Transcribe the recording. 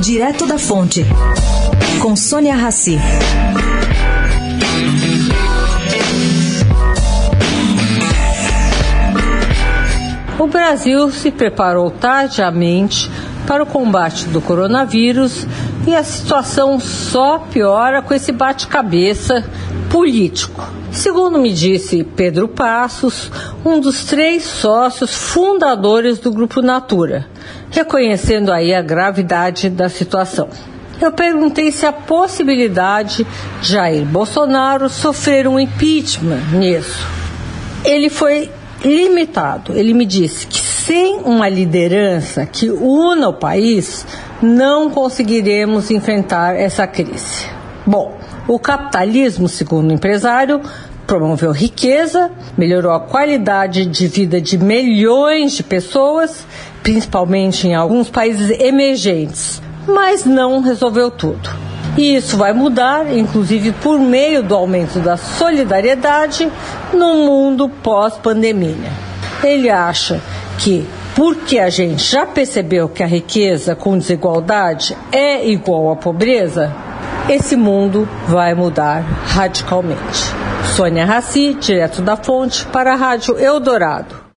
Direto da Fonte, com Sônia Rassi. O Brasil se preparou tardiamente para o combate do coronavírus e a situação só piora com esse bate-cabeça político. Segundo me disse Pedro Passos, um dos 3 sócios fundadores do Grupo Natura, reconhecendo aí a gravidade da situação. Eu perguntei se a possibilidade de Jair Bolsonaro sofrer um impeachment nisso. Ele foi limitado. Ele me disse que sem uma liderança que una o país, não conseguiremos enfrentar essa crise. Bom, o capitalismo, segundo o empresário, promoveu riqueza, melhorou a qualidade de vida de milhões de pessoas, principalmente em alguns países emergentes, mas não resolveu tudo. E isso vai mudar, inclusive por meio do aumento da solidariedade no mundo pós-pandemia. Ele acha que, porque a gente já percebeu que a riqueza com desigualdade é igual à pobreza, esse mundo vai mudar radicalmente. Sônia Rassi, direto da Fonte, para a Rádio Eldorado.